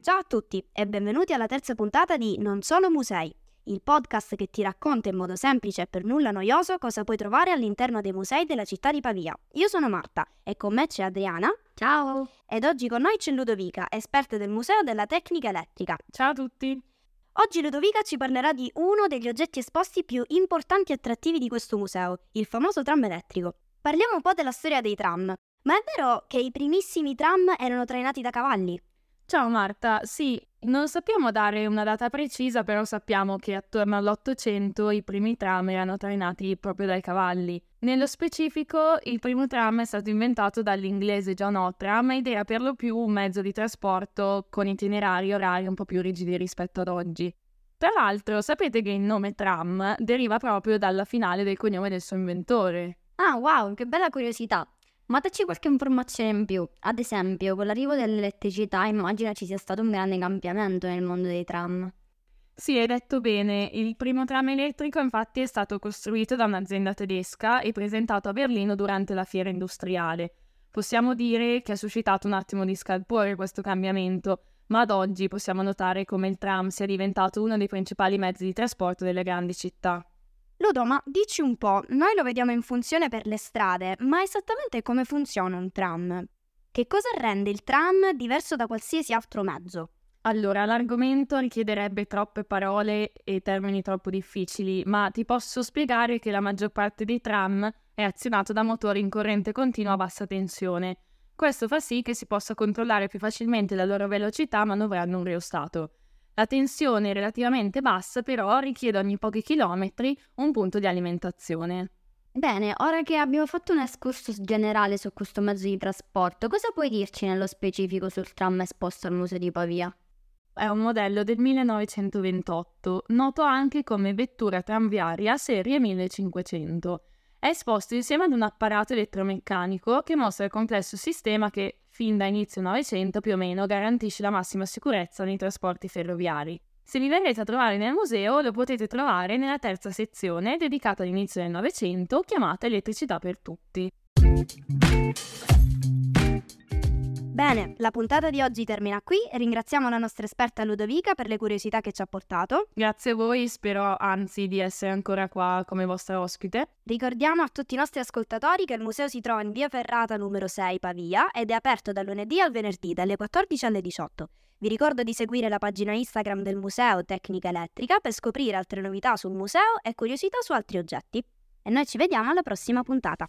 Ciao a tutti e benvenuti alla terza puntata di Non Solo Musei, il podcast che ti racconta in modo semplice e per nulla noioso cosa puoi trovare all'interno dei musei della città di Pavia. Io sono Marta e con me c'è Adriana. Ciao! Ed oggi con noi c'è Ludovica, esperta del Museo della Tecnica Elettrica. Ciao a tutti! Oggi Ludovica ci parlerà di uno degli oggetti esposti più importanti e attrattivi di questo museo, il famoso tram elettrico. Parliamo un po' della storia dei tram, ma è vero che i primissimi tram erano trainati da cavalli? Ciao Marta, sì, non sappiamo dare una data precisa, però sappiamo che attorno all'800 i primi tram erano trainati proprio dai cavalli. Nello specifico, il primo tram è stato inventato dall'inglese John O'Tram ed era per lo più un mezzo di trasporto con itinerari orari un po' più rigidi rispetto ad oggi. Tra l'altro, sapete che il nome tram deriva proprio dalla finale del cognome del suo inventore. Ah, wow, che bella curiosità! Ma dacci qualche informazione in più. Ad esempio, con l'arrivo dell'elettricità immagino ci sia stato un grande cambiamento nel mondo dei tram. Sì, hai detto bene. Il primo tram elettrico infatti è stato costruito da un'azienda tedesca e presentato a Berlino durante la fiera industriale. Possiamo dire che ha suscitato un attimo di scalpore questo cambiamento, ma ad oggi possiamo notare come il tram sia diventato uno dei principali mezzi di trasporto delle grandi città. Ludo, ma dici un po', noi lo vediamo in funzione per le strade, ma esattamente come funziona un tram? Che cosa rende il tram diverso da qualsiasi altro mezzo? Allora, l'argomento richiederebbe troppe parole e termini troppo difficili, ma ti posso spiegare che la maggior parte dei tram è azionato da motori in corrente continua a bassa tensione. Questo fa sì che si possa controllare più facilmente la loro velocità manovrando un riostato. La tensione relativamente bassa però richiede ogni pochi chilometri un punto di alimentazione. Bene, ora che abbiamo fatto un excursus generale su questo mezzo di trasporto, cosa puoi dirci nello specifico sul tram esposto al Museo di Pavia? È un modello del 1928, noto anche come vettura tranviaria serie 1500. È esposto insieme ad un apparato elettromeccanico che mostra il complesso sistema che, fin da inizio Novecento più o meno, garantisce la massima sicurezza nei trasporti ferroviari. Se li verrete a trovare nel museo, lo potete trovare nella terza sezione dedicata all'inizio del Novecento, chiamata Elettricità per tutti. Bene, la puntata di oggi termina qui. Ringraziamo la nostra esperta Ludovica per le curiosità che ci ha portato. Grazie a voi, spero anzi di essere ancora qua come vostra ospite. Ricordiamo a tutti i nostri ascoltatori che il museo si trova in Via Ferrata numero 6 Pavia ed è aperto dal lunedì al venerdì dalle 14 alle 18. Vi ricordo di seguire la pagina Instagram del Museo Tecnica Elettrica per scoprire altre novità sul museo e curiosità su altri oggetti. E noi ci vediamo alla prossima puntata.